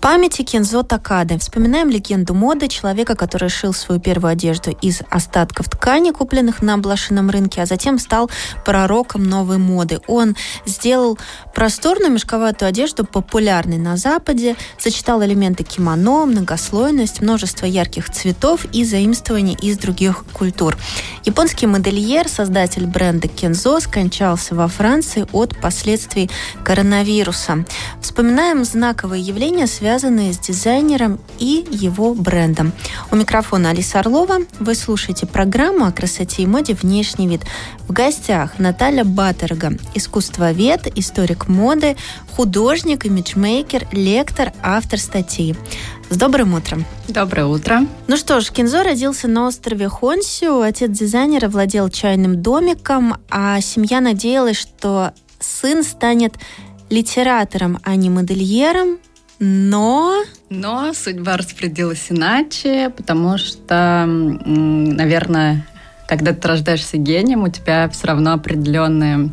Памяти Кензо Такады. Вспоминаем легенду моды, человека, который шил свою первую одежду из остатков ткани, купленных на блошином рынке, а затем стал пророком новой моды. Он сделал просторную мешковатую одежду популярной на Западе, сочетал элементы кимоно, многослойность, множество ярких цветов и заимствований из других культур. Японский модельер, создатель бренда Кензо, скончался во Франции от последствий коронавируса. Вспоминаем знаковые явления, связанные с дизайнером и его брендом. У микрофона Алиса Орлова. Вы слушаете программу о красоте и моде «Внешний вид». В гостях Наталья Батарага, искусствовед, историк моды, художник, имиджмейкер, лектор, автор статей. С добрым утром. Доброе утро. Ну что ж, Кензо родился на острове Хонсю. Отец дизайнера владел чайным домиком, а семья надеялась, что сын станет литератором, а не модельером. Но судьба распорядилась иначе, потому что, наверное, когда ты рождаешься гением, у тебя все равно определенные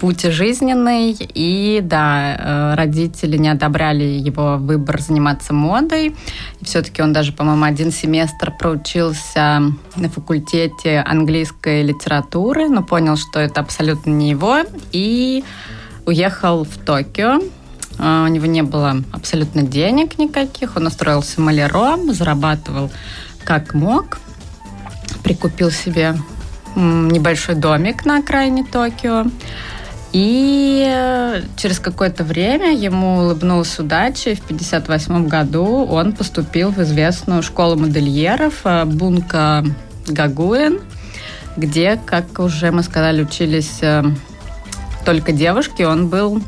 пути жизненные. И да, родители не одобряли его выбор заниматься модой. И все-таки он даже, по-моему, один семестр проучился на факультете английской литературы, но понял, что это абсолютно не его, и уехал в Токио. У него не было абсолютно денег никаких. Он устроился маляром, зарабатывал как мог. Прикупил себе небольшой домик на окраине Токио. И через какое-то время ему улыбнулась удача. И в 1958 году он поступил в известную школу модельеров Бунка Гакуин, где, как уже мы сказали, учились только девушки. Он был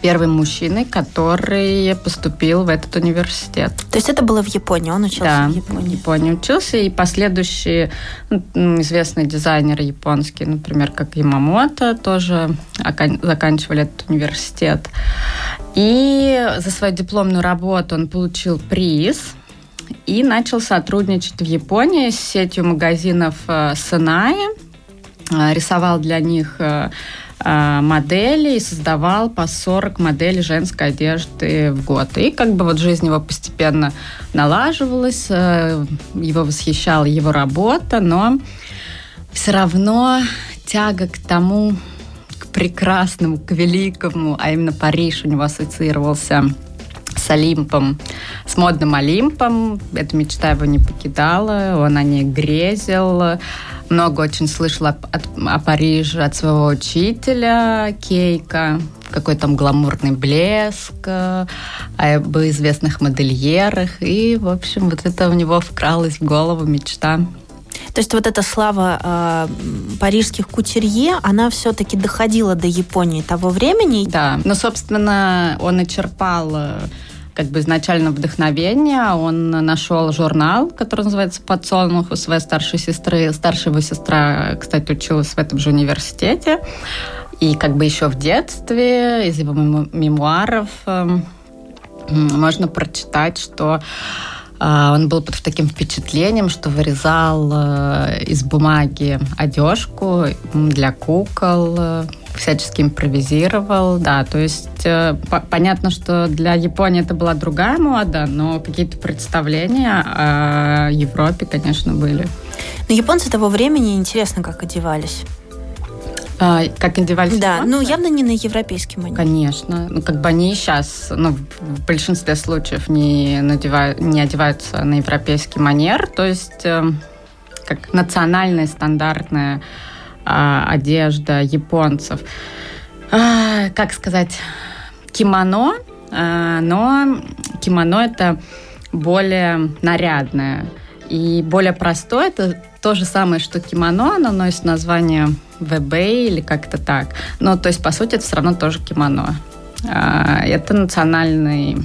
первый мужчина, который поступил в этот университет. То есть это было в Японии, он учился в Японии? Да, в Японии учился, и последующие известные дизайнеры японские, например, как Ямамото, тоже заканчивали этот университет. И за свою дипломную работу он получил приз и начал сотрудничать в Японии с сетью магазинов Sanae, рисовал для них модели и создавал по 40 моделей женской одежды в год. И как бы вот жизнь его постепенно налаживалась, его восхищала его работа, но все равно тяга к тому, к прекрасному, к великому, а именно Париж у него ассоциировался с Олимпом, с модным Олимпом. Эта мечта его не покидала, он о ней грезил. Много очень слышала о Париже от своего учителя Кейка. Какой там гламурный блеск, об известных модельерах. И, в общем, вот это у него вкралась в голову мечта. То есть вот эта слава парижских кутюрье, она все-таки доходила до Японии того времени? Да, но, собственно, он и черпал как бы изначально вдохновение. Он нашел журнал, который называется «Подсолнух», у своей старшей сестры. Старшая его сестра, кстати, училась в этом же университете. И как бы еще в детстве из его мемуаров можно прочитать, что он был под таким впечатлением, что вырезал из бумаги одежку для кукол, всячески импровизировал, да, то есть понятно, что для Японии это была другая мода, но какие-то представления о Европе, конечно, были. Но японцы того времени интересно, как одевались. Как индивидуальные? Да, ну явно не на европейском они. Конечно. Ну, как бы они и сейчас, ну, в большинстве случаев не одеваются на европейский манер, то есть как национальная стандартная одежда японцев. Как сказать, кимоно, но кимоно это более нарядное и более простое. Это то же самое, что кимоно, оно носит название ВБ или как-то так. Но, то есть, по сути, это все равно тоже кимоно. Это национальный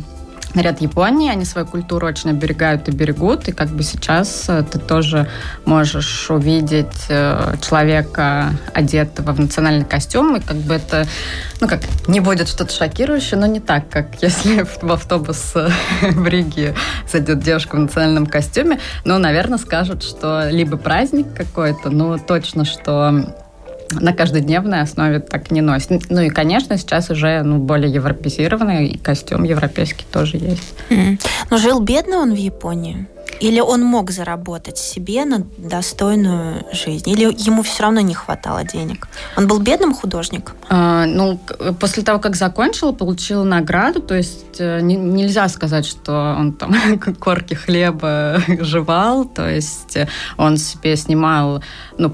наряд Японии, они свою культуру очень оберегают и берегут, и как бы сейчас ты тоже можешь увидеть человека, одетого в национальный костюм, и как бы это, ну как, не будет что-то шокирующее, но не так, как если в автобус в Риге зайдет девушка в национальном костюме, ну, наверное, скажут, что либо праздник какой-то, но точно, что на каждодневной основе так не носит. Ну и, конечно, сейчас уже более европеизированный, и костюм европейский тоже есть. Но жил бедно он в Японии? Или он мог заработать себе на достойную жизнь? Или ему все равно не хватало денег? Он был бедным художником? После того, как закончил, получил награду. То есть нельзя сказать, что он там корки хлеба жевал. То есть он себе снимал,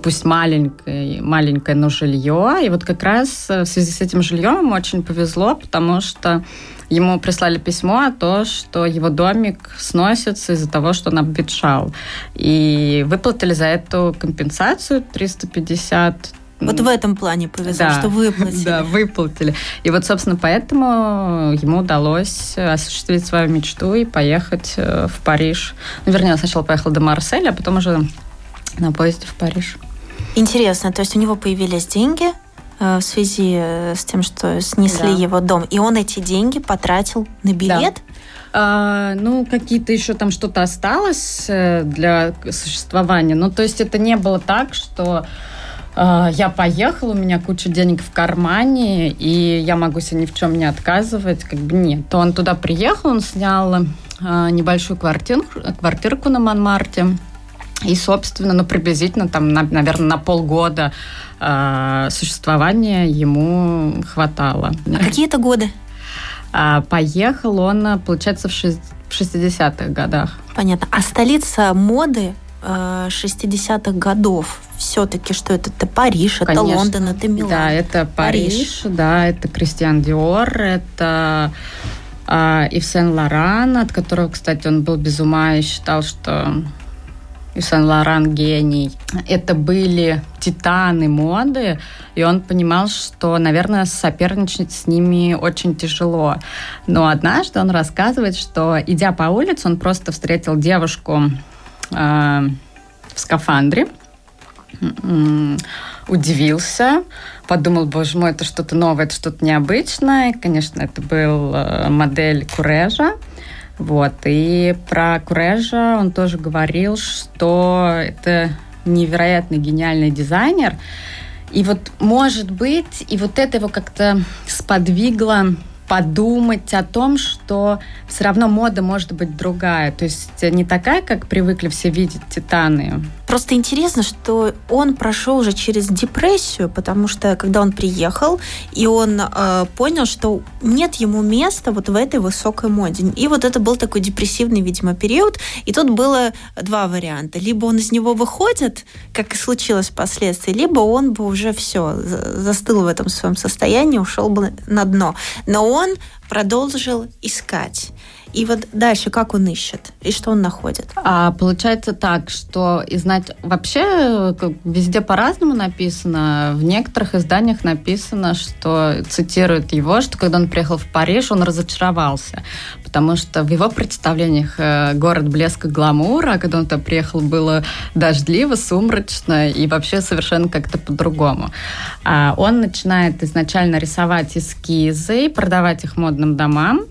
пусть маленькое, но жилье. И вот как раз в связи с этим жильем ему очень повезло, потому что ему прислали письмо о том, что его домик сносится из-за того, что он обветшал. И выплатили за эту компенсацию 350. Вот в этом плане повезло, да, что выплатили. Да, выплатили. И вот, собственно, поэтому ему удалось осуществить свою мечту и поехать в Париж. Он сначала поехал до Марселя, а потом уже на поезде в Париж. Интересно, то есть у него появились деньги в связи с тем, что снесли его дом. И он эти деньги потратил на билет? Да. Какие-то еще там что-то осталось для существования. То есть это не было так, что я поехала, у меня куча денег в кармане, и я могу себе ни в чем не отказывать. Как бы нет. То он туда приехал, он снял небольшую квартирку на Монмарте. И, собственно, приблизительно, наверное, на полгода существования ему хватало. А какие это годы? Поехал он, получается, в 60-х годах. Понятно. А столица моды 60-х годов все-таки что это? Это Париж, это конечно. Лондон, это Милан. Да, это Париж. Да, это Кристиан Диор, это Ив Сен-Лоран, от которого, кстати, он был без ума и считал, что Ив Сен-Лоран гений. Это были титаны моды, и он понимал, что, наверное, соперничать с ними очень тяжело. Но однажды он рассказывает, что, идя по улице, он просто встретил девушку в скафандре, удивился, подумал, боже мой, это что-то новое, это что-то необычное. Конечно, это был модель Курежа. Вот. И про Курежа он тоже говорил, что это невероятно гениальный дизайнер. И вот, может быть, и вот это его как-то сподвигло подумать о том, что все равно мода может быть другая. То есть не такая, как привыкли все видеть титаны. Просто интересно, что он прошел уже через депрессию, потому что когда он приехал, и он понял, что нет ему места вот в этой высокой моде. И вот это был такой депрессивный, видимо, период. И тут было два варианта. Либо он из него выходит, как и случилось впоследствии, либо он бы уже все, застыл в этом своем состоянии, ушел бы на дно. Но он продолжил искать. И вот дальше как он ищет? И что он находит? Получается так, что вообще везде по-разному написано. В некоторых изданиях написано, что цитируют его, что когда он приехал в Париж, он разочаровался. Потому что в его представлениях город блеска гламура, а когда он туда приехал, было дождливо, сумрачно и вообще совершенно как-то по-другому. Он начинает изначально рисовать эскизы, продавать их модным домам,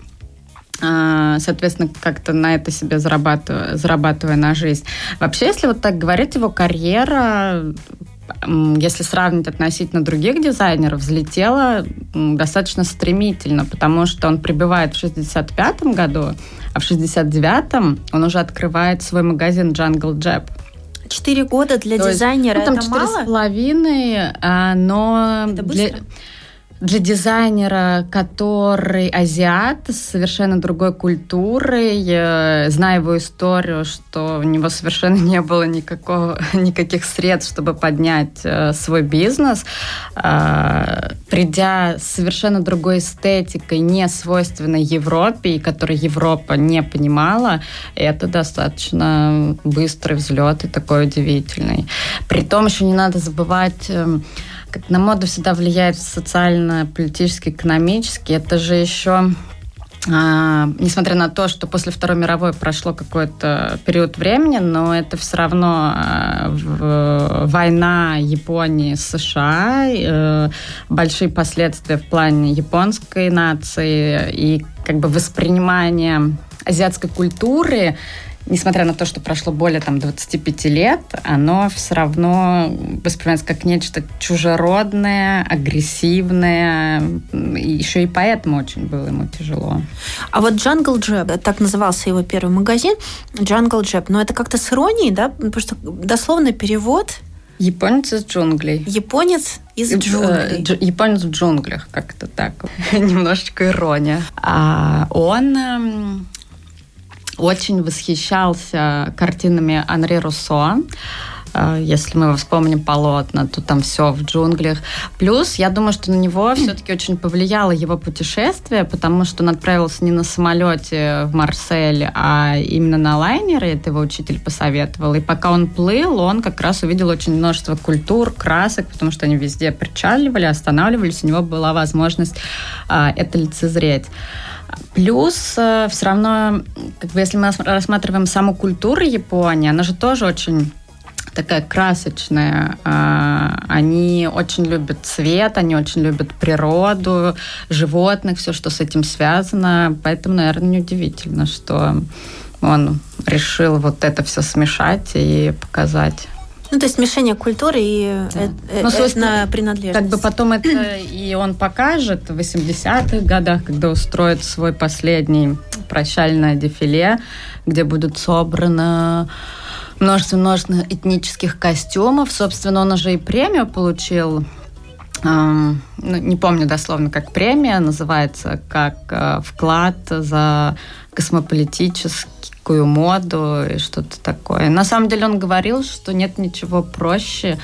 соответственно, как-то на это себе зарабатывая на жизнь. Вообще, если вот так говорить, его карьера, если сравнить относительно других дизайнеров, взлетела достаточно стремительно, потому что он прибывает в 65-м году, а в 69-м он уже открывает свой магазин Jungle Jap. 4 года для то дизайнера есть, это 4 мало? 4,5, но... Это быстро? Для дизайнера, который азиат, с совершенно другой культурой, зная его историю, что у него совершенно не было никаких средств, чтобы поднять свой бизнес, придя с совершенно другой эстетикой, не свойственной Европе, и которую Европа не понимала, это достаточно быстрый взлет и такой удивительный. Притом еще не надо забывать, как на моду всегда влияет социально-политически-экономически, это же еще несмотря на то, что после Второй мировой прошло какой-то период времени, но это все равно война Японии с США, большие последствия в плане японской нации и как бы воспринимание азиатской культуры, несмотря на то, что прошло более 25 лет, оно все равно воспринимается как нечто чужеродное, агрессивное. И еще и поэтому очень было ему тяжело. А вот Jungle Jap, так назывался его первый магазин, Jungle Jap, но это как-то с иронией, да? Потому что дословный перевод... Японец из джунглей. Японец из джунглей. Японец в джунглях, как-то так. Немножечко ирония. А он... очень восхищался картинами Анри Руссо. Если мы вспомним полотна, то там все в джунглях. Плюс, я думаю, что на него все-таки очень повлияло его путешествие, потому что он отправился не на самолете в Марсель, а именно на лайнере. Это его учитель посоветовал. И пока он плыл, он как раз увидел очень множество культур, красок, потому что они везде причаливали, останавливались. У него была возможность это лицезреть. Плюс, все равно, как бы, если мы рассматриваем саму культуру Японии, она же тоже очень такая красочная. Они очень любят цвет, они очень любят природу, животных, все, что с этим связано. Поэтому, наверное, неудивительно, что он решил вот это все смешать и показать. Ну, то есть смешение культуры и на принадлежность. Как бы потом это и он покажет в 80-х годах, когда устроит свой последний прощальное дефиле, где будут собраны множество этнических костюмов. Собственно, он уже и премию получил. Не помню дословно, как премия называется, как вклад за космополитическую моду и что-то такое. На самом деле он говорил, что нет ничего проще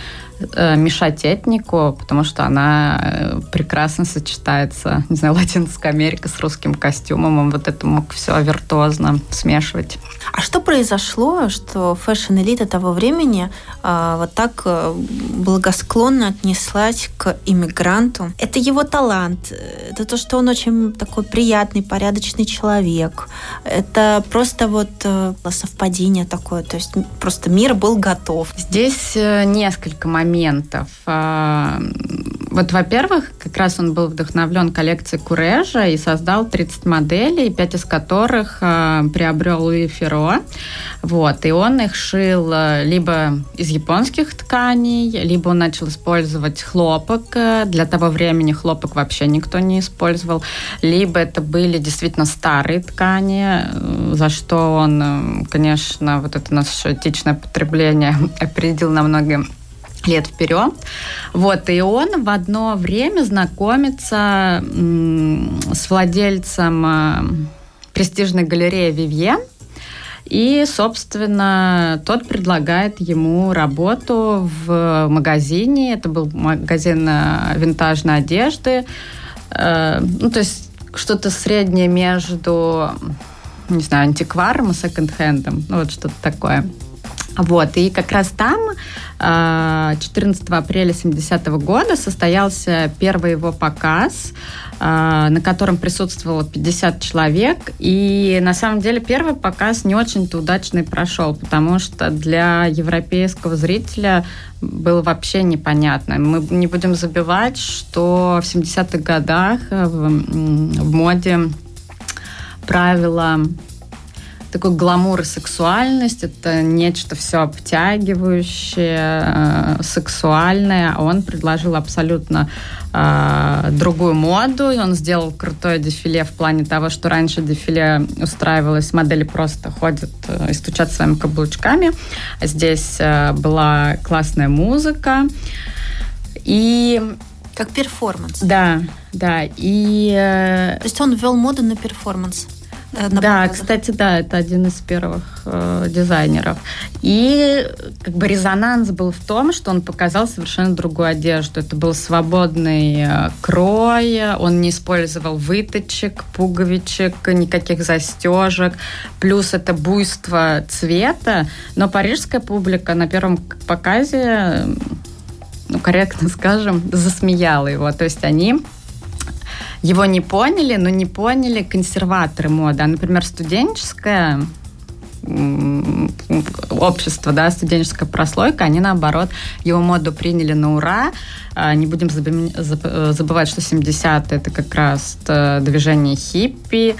мешать этнику, потому что она прекрасно сочетается, не знаю, Латинская Америка с русским костюмом. Он вот это мог все виртуозно смешивать. А что произошло, что фэшн-элита того времени вот так благосклонно отнеслась к иммигранту? Это его талант, это то, что он очень такой приятный, порядочный человек. Это просто вот совпадение такое, то есть просто мир был готов. Здесь несколько моментов. Вот, во-первых, как раз он был вдохновлен коллекцией Курежа и создал 30 моделей, 5 из которых приобрел Луи Ферро. Вот. И он их шил либо из японских тканей, либо он начал использовать хлопок. Для того времени хлопок вообще никто не использовал. Либо это были действительно старые ткани, за что он, конечно, вот это наше этичное потребление опередил на многие лет вперед. Вот, и он в одно время знакомится с владельцем престижной галереи «Вивье», и, собственно, тот предлагает ему работу в магазине. Это был магазин винтажной одежды. Ну, то есть что-то среднее между, не знаю, антикваром и секонд-хендом. Ну, вот что-то такое. Вот, и как раз там 14 апреля 1970 года состоялся первый его показ, на котором присутствовало 50 человек. И на самом деле первый показ не очень-то удачный прошел, потому что для европейского зрителя было вообще непонятно. Мы не будем забывать, что в 70-х годах в моде правило... такой гламур и сексуальность, это нечто все обтягивающее, сексуальное. Он предложил абсолютно другую моду, и он сделал крутое дефиле в плане того, что раньше дефиле устраивалось, модели просто ходят и стучат своими каблучками. Здесь была классная музыка. И... как перформанс. Да, да. И... то есть он ввел моду на перформанс. Да, кстати, да, это один из первых дизайнеров. И как бы резонанс был в том, что он показал совершенно другую одежду. Это был свободный крой, он не использовал выточек, пуговичек, никаких застежек. Плюс это буйство цвета. Но парижская публика на первом показе, ну, корректно скажем, засмеяла его. То есть они... Его не поняли, но не поняли консерваторы моды. А, например, студенческая... общество, да, студенческая прослойка, они, наоборот, его моду приняли на ура. Не будем забывать, что 70-е – это как раз движение хиппи,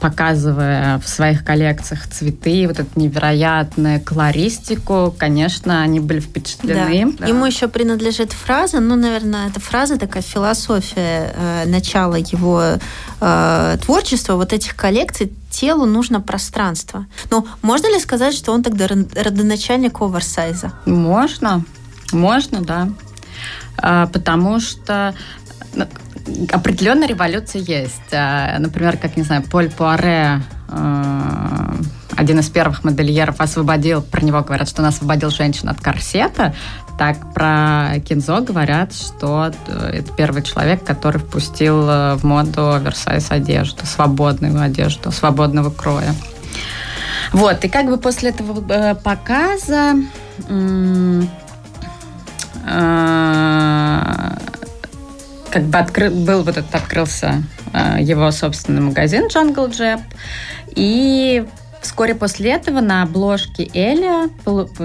показывая в своих коллекциях цветы, вот эту невероятную колористику. Конечно, они были впечатлены. Да. Да. Ему еще принадлежит фраза, ну, наверное, эта фраза такая философия начала его творчества, вот этих коллекций: телу нужно пространство. Но можно ли сказать, что он тогда родоначальник оверсайза? Можно, да. Потому что определенная революция есть. Например, как, не знаю, Поль Пуаре, один из первых модельеров, освободил, про него говорят, что он освободил женщин от корсета, так про Кензо говорят, что это первый человек, который впустил в моду оверсайз одежду, свободную одежду, свободного кроя. Вот, и как бы после этого показа как бы открылся его собственный магазин Jungle Jap, и вскоре после этого на обложке Elle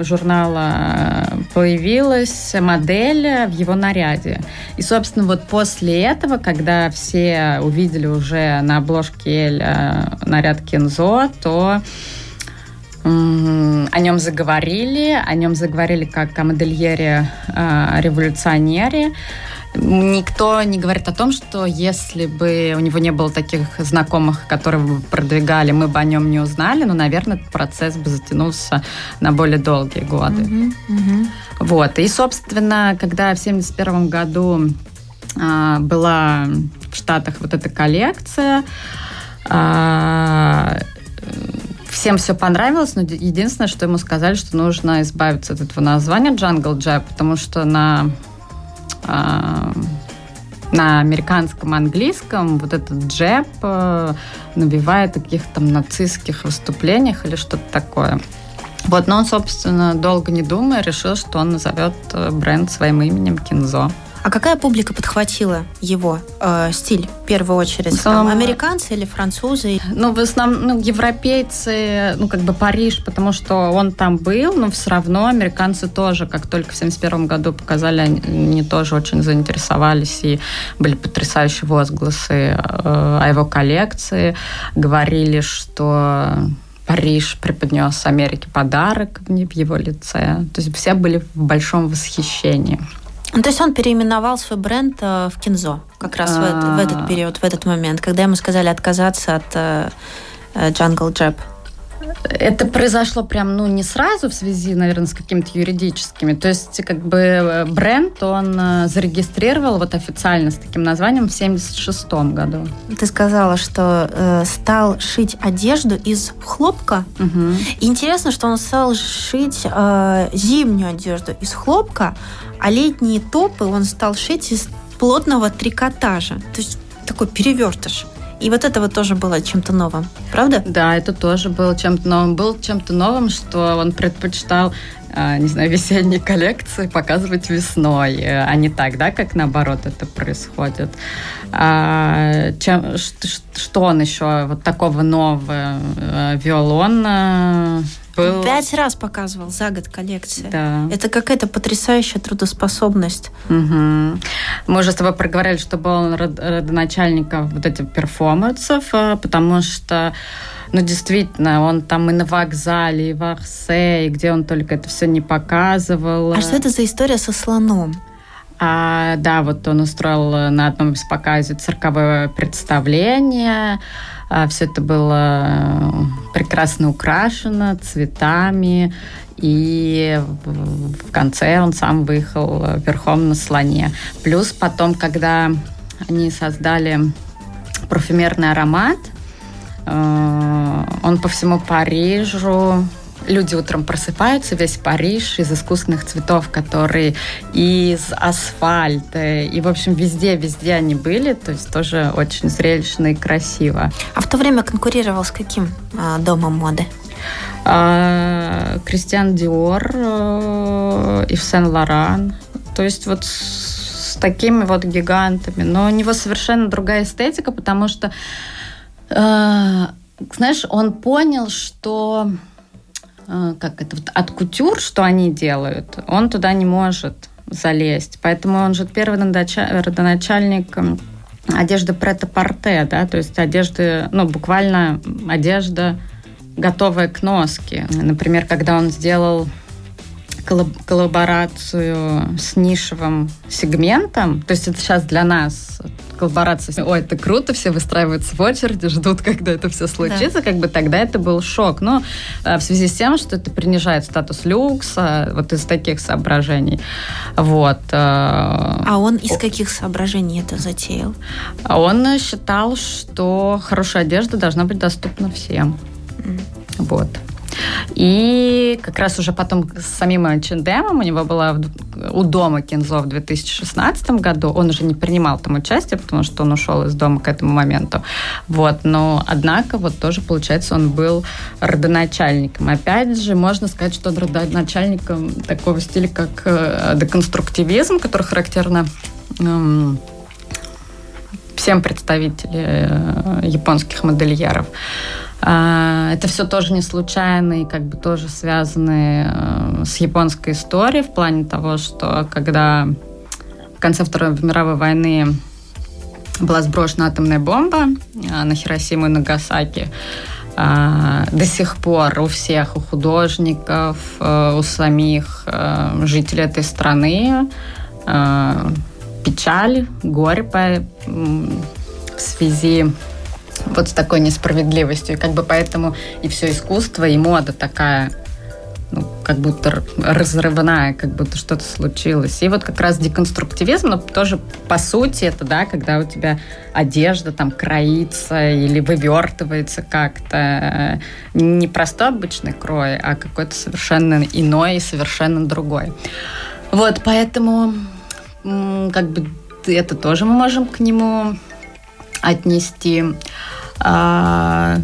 журнала появилась модель в его наряде. И, собственно, вот после этого, когда все увидели уже на обложке Elle наряд Кензо, то о нем заговорили как о модельере-революционере. Никто не говорит о том, что если бы у него не было таких знакомых, которые бы продвигали, мы бы о нем не узнали, но, наверное, этот процесс бы затянулся на более долгие годы. Вот. И, собственно, когда в 1971 году была в Штатах вот эта коллекция, всем все понравилось, но единственное, что ему сказали, что нужно избавиться от этого названия Jungle Jap, потому что на американском английском вот этот джеб набивает о каких-то там нацистских выступлениях или что-то такое. Вот, но он, собственно, долго не думая, решил, что он назовет бренд своим именем Кензо. А какая публика подхватила его стиль в первую очередь? Американцы или французы? Ну, в основном европейцы, как бы Париж, потому что он там был, но все равно американцы тоже, как только в 1971 году показали, они тоже очень заинтересовались, и были потрясающие возгласы о его коллекции. Говорили, что Париж преподнес Америке подарок в его лице. То есть все были в большом восхищении. Ну, то есть он переименовал свой бренд в Кензо как раз в этот период, в этот момент, когда ему сказали отказаться от Jungle Jap. Это произошло прям, не сразу в связи, наверное, с какими-то юридическими. То есть, как бы, бренд он зарегистрировал вот официально с таким названием в 1976 году. Ты сказала, что стал шить одежду из хлопка. Угу. Интересно, что он стал шить зимнюю одежду из хлопка, а летние топы он стал шить из плотного трикотажа. То есть, такой перевертыш. И вот это вот тоже было чем-то новым, правда? Да, это тоже было чем-то новым. Было чем-то новым, что он предпочитал, не знаю, весенние коллекции показывать весной, а не так, да, как наоборот это происходит. Что он еще вот такого нового вел? Он был... 5 раз показывал за год коллекции. Да. Это какая-то потрясающая трудоспособность. Угу. Мы уже с тобой проговорили, что был он родоначальником вот этих перформансов, потому что, действительно, он там и на вокзале, и в Арсе, и где он только это все не показывал. А что это за история со слоном? Да, вот он устроил на одном из показов цирковое представление. Все это было прекрасно украшено цветами, и в конце он сам выехал верхом на слоне. Плюс потом, когда они создали парфюмерный аромат, он по всему Парижу... Люди утром просыпаются, весь Париж из искусственных цветов, которые из асфальта. И, в общем, везде они были. То есть тоже очень зрелищно и красиво. А в то время конкурировал с каким домом моды? Кристиан Диор, Ив Сен-Лоран. То есть вот с такими вот гигантами. Но у него совершенно другая эстетика, потому что, знаешь, он понял, что как это, вот от кутюр, что они делают, он туда не может залезть. Поэтому он же первый родоначальник одежды прет-а-порте, да, то есть одежды, ну, буквально одежда, готовая к носке. Например, когда он сделал коллаборацию с нишевым сегментом, то есть это сейчас для нас коллаборация, ой, это круто, все выстраиваются в очереди, ждут, когда это все случится, да. Как бы тогда это был шок. Но в связи с тем, что это принижает статус люкса, вот из таких соображений. Вот. А он из каких соображений это затеял? Он считал, что хорошая одежда должна быть доступна всем. Вот. И как раз уже потом с самим Чендемом у него была у дома Кензо в 2016 году. Он уже не принимал там участие, потому что он ушел из дома к этому моменту. Вот. Но, однако, вот тоже, получается, он был родоначальником. Опять же, можно сказать, что он родоначальником такого стиля, как деконструктивизм, который характерно всем представителям японских модельеров. Это все тоже не случайно и как бы тоже связаны с японской историей в плане того, что когда в конце Второй мировой войны была сброшена атомная бомба на Хиросиму и Нагасаки, до сих пор у всех, у художников, у самих жителей этой страны печаль, горе в связи вот с такой несправедливостью. И как бы поэтому и все искусство, и мода такая, ну, как будто разрывная, как будто что-то случилось. И вот как раз деконструктивизм, но тоже по сути это, да, когда у тебя одежда там кроится или вывертывается как-то. Не просто обычный крой, а какой-то совершенно иной и совершенно другой. Вот, поэтому как бы это тоже мы можем к нему отнести. Что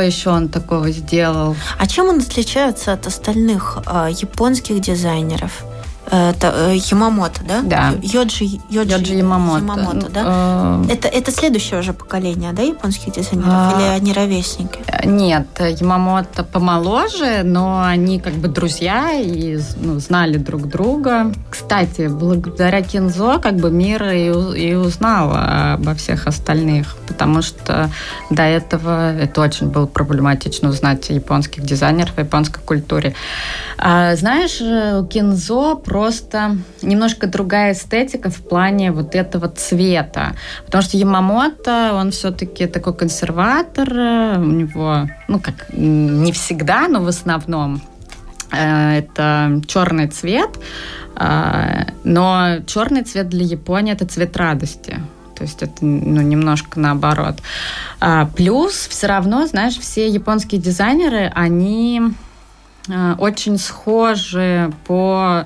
еще он такого сделал? А чем он отличается от остальных японских дизайнеров? Это Ямамото, да? Да. Йоджи Ямамото, да? Это следующее уже поколение, да, японских дизайнеров? Или они ровесники? Нет, Ямамото помоложе, но они как бы друзья и, ну, знали друг друга. Кстати, благодаря Кензо как бы мир и узнал обо всех остальных, потому что до этого это очень было проблематично узнать японских дизайнеров в японской культуре. Знаешь, у Кензо просто немножко другая эстетика в плане вот этого цвета. Потому что Ямамото, он все-таки такой консерватор. У него, ну, как не всегда, но в основном это черный цвет. Но черный цвет для Японии – это цвет радости. То есть это, ну, немножко наоборот. Плюс все равно, знаешь, все японские дизайнеры, они очень схожи по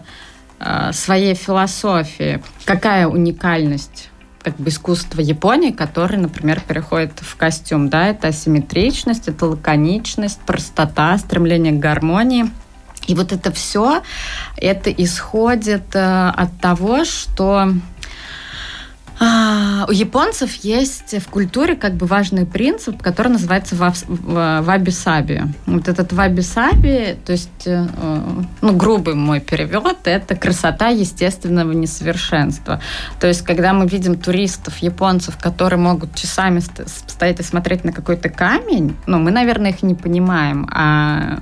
своей философии. Какая уникальность как бы искусства Японии, которое, например, переходит в костюм? Да? Это асимметричность, это лаконичность, простота, стремление к гармонии. И вот это все, это исходит от того, что у японцев есть в культуре как бы важный принцип, который называется ваби-саби. Вот этот ваби-саби, то есть, ну, грубый мой перевод, это красота естественного несовершенства. То есть, когда мы видим туристов, японцев, которые могут часами стоять и смотреть на какой-то камень, ну, мы, наверное, их не понимаем, а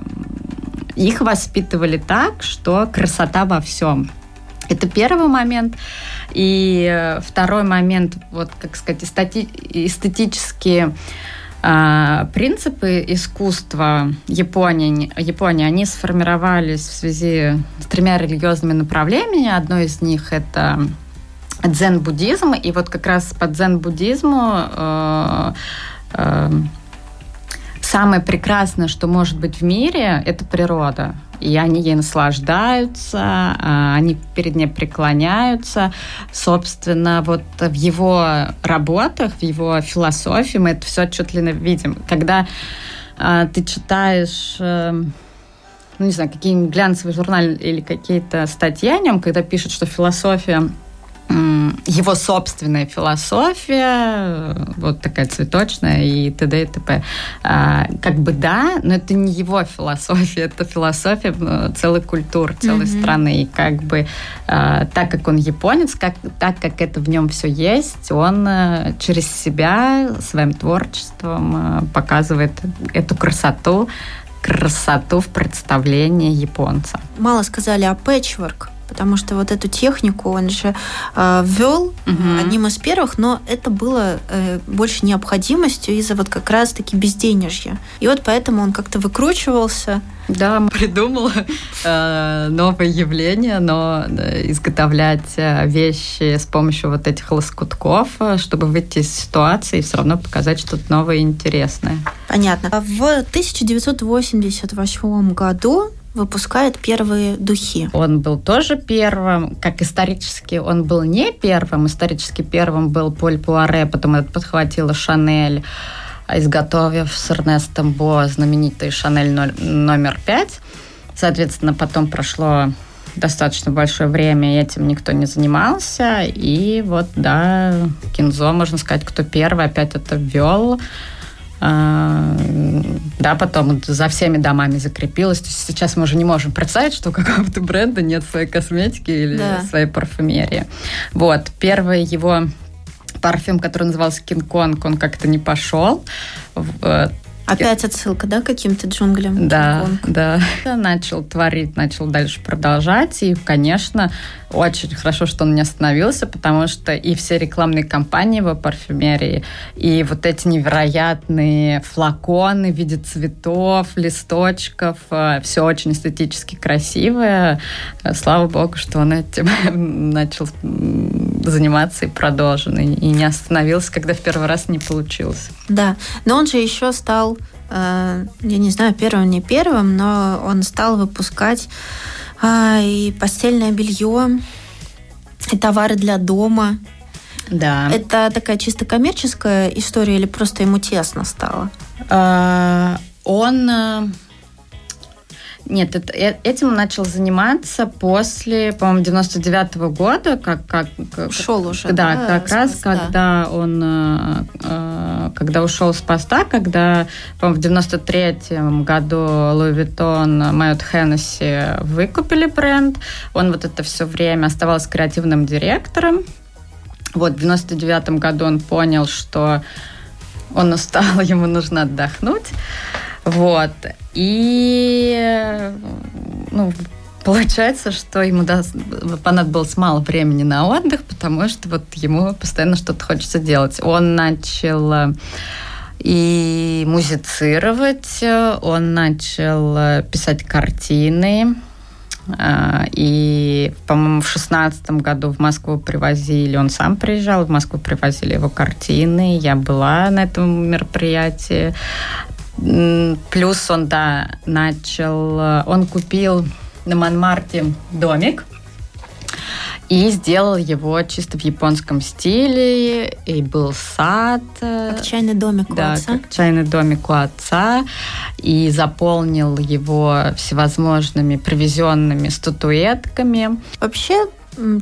их воспитывали так, что красота во всем. Это первый момент. И второй момент, вот, как сказать, эстетические принципы искусства Японии, они сформировались в связи с тремя религиозными направлениями. Одно из них – это дзен-буддизм. И вот как раз по дзен-буддизму самое прекрасное, что может быть в мире – это природа. И они ей наслаждаются, они перед ней преклоняются. Собственно, вот в его работах, в его философии мы это все отчетливо видим. Когда ты читаешь, ну, не знаю, какие-нибудь глянцевый журнал или какие-то статьи о нем, когда пишут, что философия его собственная философия, вот такая цветочная и т.д. и т.п. Как бы да, но это не его философия, это философия целой культуры, целой страны. И как бы так как он японец, так как это в нем все есть, он через себя, своим творчеством показывает эту красоту в представлении японца. Мало сказали о пэтчворк. Потому что вот эту технику он же ввел одним из первых, но это было больше необходимостью из-за вот как раз-таки безденежья. И вот поэтому он как-то выкручивался. Да, придумала новое явление, но изготовлять вещи с помощью вот этих лоскутков, чтобы выйти из ситуации и все равно показать что-то новое и интересное. Понятно. В 1988 году выпускает первые духи. Он был тоже первым, как исторически он был не первым, исторически первым был Поль Пуаре, потом это подхватила Шанель, изготовив с Эрнестом Бо знаменитый Шанель номер 5. Соответственно, потом прошло достаточно большое время, и этим никто не занимался, и вот, да, Кензо, можно сказать, кто первый опять это ввел. Да, потом за всеми домами закрепилось. То есть сейчас мы уже не можем представить, что у какого-то бренда нет своей косметики или своей парфюмерии. Вот. Первый его парфюм, который назывался «Кинг-Конг», он как-то не пошел. Опять отсылка, да, к каким-то джунглям? Да, да. Начал творить, начал дальше продолжать. И, конечно, очень хорошо, что он не остановился, потому что и все рекламные кампании его парфюмерии, и вот эти невероятные флаконы в виде цветов, листочков, все очень эстетически красивое. Слава богу, что он этим начал заниматься и продолжил, и не остановился, когда в первый раз не получилось. Да, но он же еще стал, я не знаю, первым, но он стал выпускать и постельное белье, и товары для дома. Да. Это такая чисто коммерческая история или просто ему тесно стало? Он... Нет, этим он начал заниматься после, по-моему, 99-го года, как ушел уже. Да, да, как раз поста. Когда он, когда ушел с поста, когда, по-моему, в 93-м году Луи Виттон Майот Хеннесси выкупили бренд, он вот это все время оставался креативным директором. Вот в 99-м году он понял, что он устал, ему нужно отдохнуть. Вот. И получается, что ему понадобилось мало времени на отдых, потому что вот ему постоянно что-то хочется делать. Он начал и музицировать, он начал писать картины. И, по-моему, в 16-м году в Москву привозили, он сам приезжал, в Москву привозили его картины. Я была на этом мероприятии. Плюс он, да, начал... Он купил на Монмарте домик и сделал его чисто в японском стиле. И был сад. Как чайный домик у отца. Да, как чайный домик у отца. И заполнил его всевозможными привезенными статуэтками. Вообще,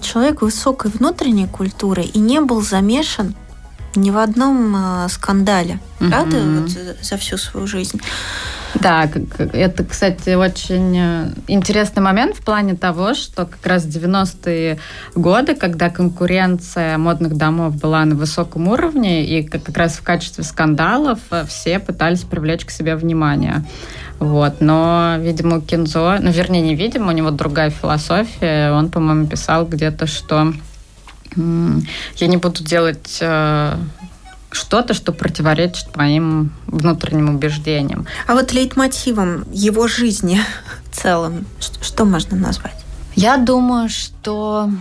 человек высокой внутренней культуры и не был замешан ни в одном скандале, правда, вот за всю свою жизнь. Да, это, кстати, очень интересный момент в плане того, что как раз 90-е годы, когда конкуренция модных домов была на высоком уровне, и как раз в качестве скандалов все пытались привлечь к себе внимание. Вот. Но, видимо, Кензо, не видимо, у него другая философия. Он, по-моему, писал где-то, что я не буду делать что-то, что противоречит моим внутренним убеждениям. А вот лейтмотивом его жизни в целом, что можно назвать? Я думаю, что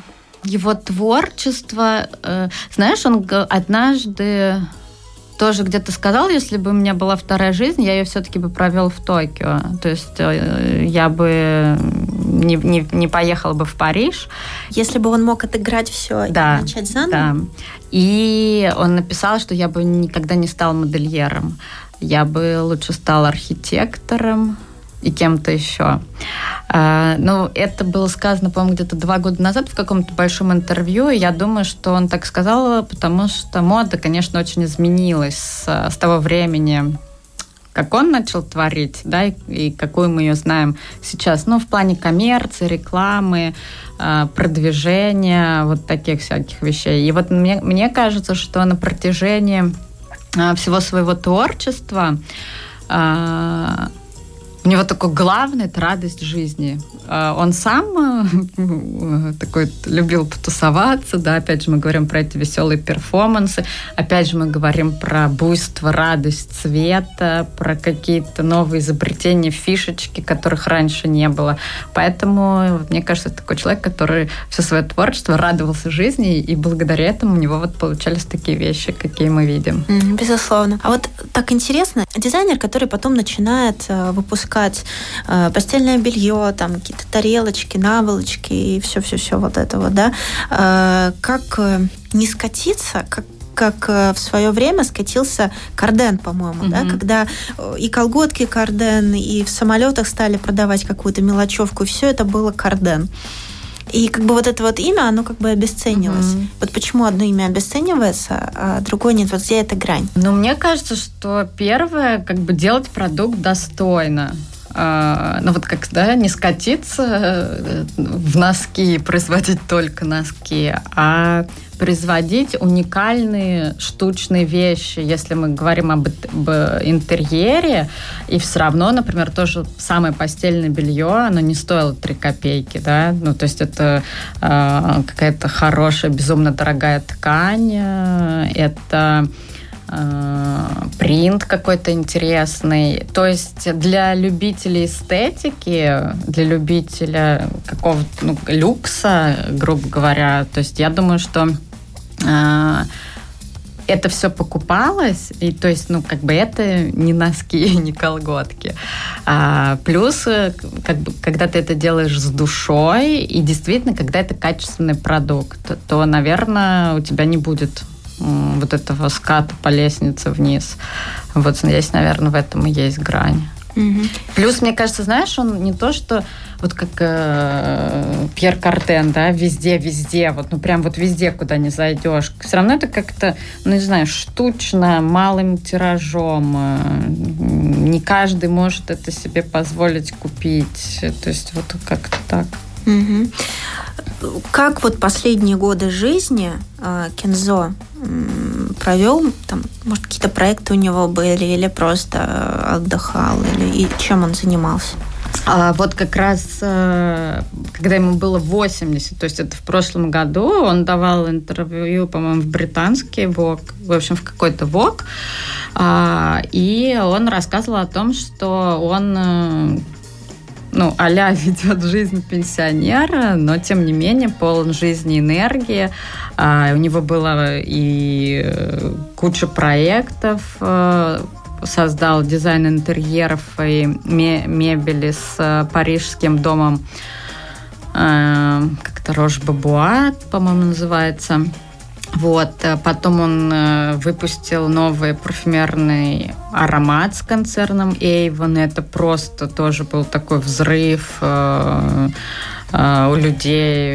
его творчество... Знаешь, он однажды тоже где-то сказал, если бы у меня была вторая жизнь, я ее все-таки бы провел в Токио. То есть я бы... Не поехал бы в Париж. Если бы он мог отыграть все и начать заново. Да. И он написал, что я бы никогда не стал модельером. Я бы лучше стал архитектором. и кем-то еще. Ну, это было сказано, по-моему, где-то 2 года назад в каком-то большом интервью, и я думаю, что он так сказал, потому что мода, конечно, очень изменилась с того времени, как он начал творить, да, и какую мы ее знаем сейчас, ну, в плане коммерции, рекламы, продвижения, вот таких всяких вещей. И вот мне кажется, что на протяжении всего своего творчества у него такой главный – это радость жизни. Он сам такой любил потусоваться, да, опять же мы говорим про эти веселые перформансы, опять же мы говорим про буйство, радость цвета, про какие-то новые изобретения, фишечки, которых раньше не было. Поэтому, мне кажется, это такой человек, который все свое творчество радовался жизни, и благодаря этому у него вот получались такие вещи, какие мы видим. Безусловно. А вот так интересно, дизайнер, который потом начинает выпускать постельное белье, там какие-то тарелочки, наволочки и все вот это вот, да. Как не скатиться, как в свое время скатился Карден, по-моему, да, когда и колготки Карден, и в самолетах стали продавать какую-то мелочевку, и все это было Карден. И как бы вот это вот имя, оно как бы обесценилось. Вот почему одно имя обесценивается, а другое нет. Вот где эта грань? Ну, мне кажется, что первое, как бы делать продукт достойно. Ну, вот как, да, не скатиться в носки, производить только носки, а производить уникальные штучные вещи, если мы говорим об интерьере, и все равно, например, то же самое постельное белье, оно не стоило 3 копейки, да, ну, то есть это какая-то хорошая, безумно дорогая ткань, это принт какой-то интересный. То есть для любителей эстетики, для любителя какого-то, ну, люкса, грубо говоря, то есть я думаю, что это все покупалось, и то есть, ну, как бы это не носки, не колготки. Плюс, как бы, когда ты это делаешь с душой, и действительно, когда это качественный продукт, то, наверное, у тебя не будет вот этого ската по лестнице вниз. Вот здесь, наверное, в этом и есть грань. Плюс, мне кажется, знаешь, он не то, что вот как Пьер Карден, да, везде, вот, ну, прям вот везде, куда не зайдешь. Все равно это как-то, ну, не знаю, штучно, малым тиражом. Не каждый может это себе позволить купить. То есть вот как-то так. Как вот последние годы жизни Кензо провел? Там, может, какие-то проекты у него были, или просто отдыхал, или чем он занимался? Вот как раз, когда ему было 80, то есть это в прошлом году, он давал интервью, по-моему, в британский Vogue, в общем, в какой-то Vogue, и он рассказывал о том, что он... Ну, а-ля ведет жизнь пенсионера, но, тем не менее, полон жизни и энергии. У него было и куча проектов. Создал дизайн интерьеров и мебели с парижским домом, как-то Рож-Бабуа, по-моему, называется. Вот. Потом он выпустил новый парфюмерный аромат с концерном Avon. Это просто тоже был такой взрыв у людей.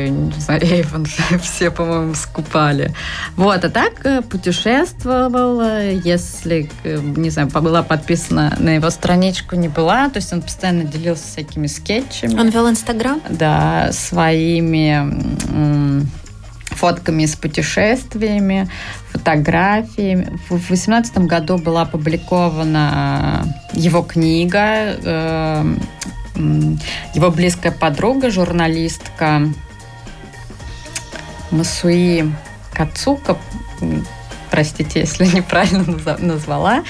Не знаю, Avon все, по-моему, скупали. Вот. А так путешествовал. Если, не знаю, была подписана на его страничку, не была. То есть он постоянно делился всякими скетчами. Он вел Инстаграм? Да, своими... фотками с путешествиями, фотографиями. В 2018 году была опубликована его книга. Его близкая подруга, журналистка Масуи Кацука, простите, если неправильно назвала.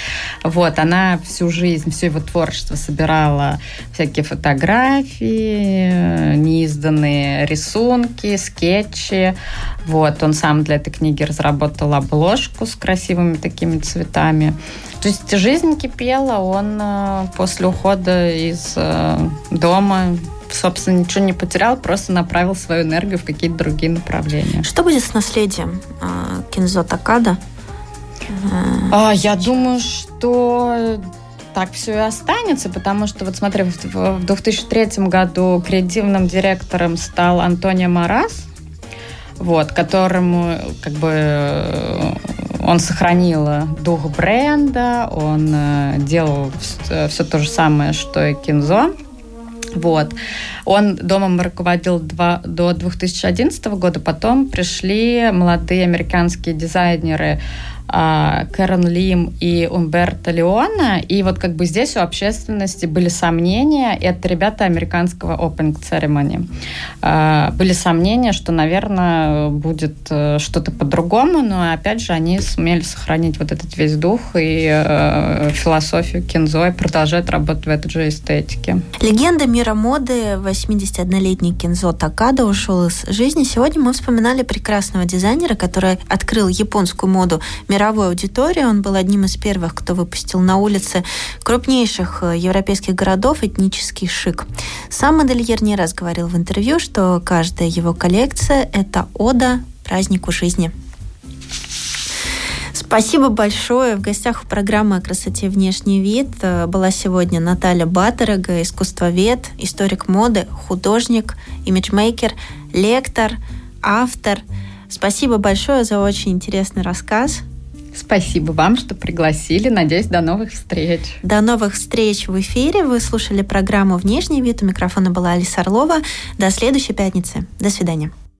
Вот, она всю жизнь, все его творчество собирала, всякие фотографии, неизданные рисунки, скетчи. Вот, он сам для этой книги разработал обложку с красивыми такими цветами. То есть жизнь кипела, он после ухода из дома, собственно, ничего не потерял, просто направил свою энергию в какие-то другие направления. Что будет с наследием Кензо Такада? Я думаю, что так все и останется, потому что, вот смотри, в 2003 году креативным директором стал Антонио Марас, вот, которому как бы он сохранил дух бренда, он делал все то же самое, что и Кензо. Вот. Он домом руководил до 2011 года, потом пришли молодые американские дизайнеры Кэрол Лим и Умберто Леона, и вот как бы здесь у общественности были сомнения, и это ребята американского opening ceremony. Были сомнения, что, наверное, будет что-то по-другому, но опять же они сумели сохранить вот этот весь дух и философию Кензо и продолжают работать в этой же эстетике. Легенда мира моды, 81-летний Кензо Такада ушел из жизни. Сегодня мы вспоминали прекрасного дизайнера, который открыл японскую моду мировой аудитории. Он был одним из первых, кто выпустил на улице крупнейших европейских городов этнический шик. Сам модельер не раз говорил в интервью, что каждая его коллекция – это ода празднику жизни. Спасибо большое. В гостях у программы о красоте «Внешний вид» была сегодня Наталья Батарага, искусствовед, историк моды, художник, имиджмейкер, лектор, автор. Спасибо большое за очень интересный рассказ. Спасибо вам, что пригласили. Надеюсь, до новых встреч. До новых встреч в эфире. Вы слушали программу «Внешний вид». У микрофона была Алиса Орлова. До следующей пятницы. До свидания.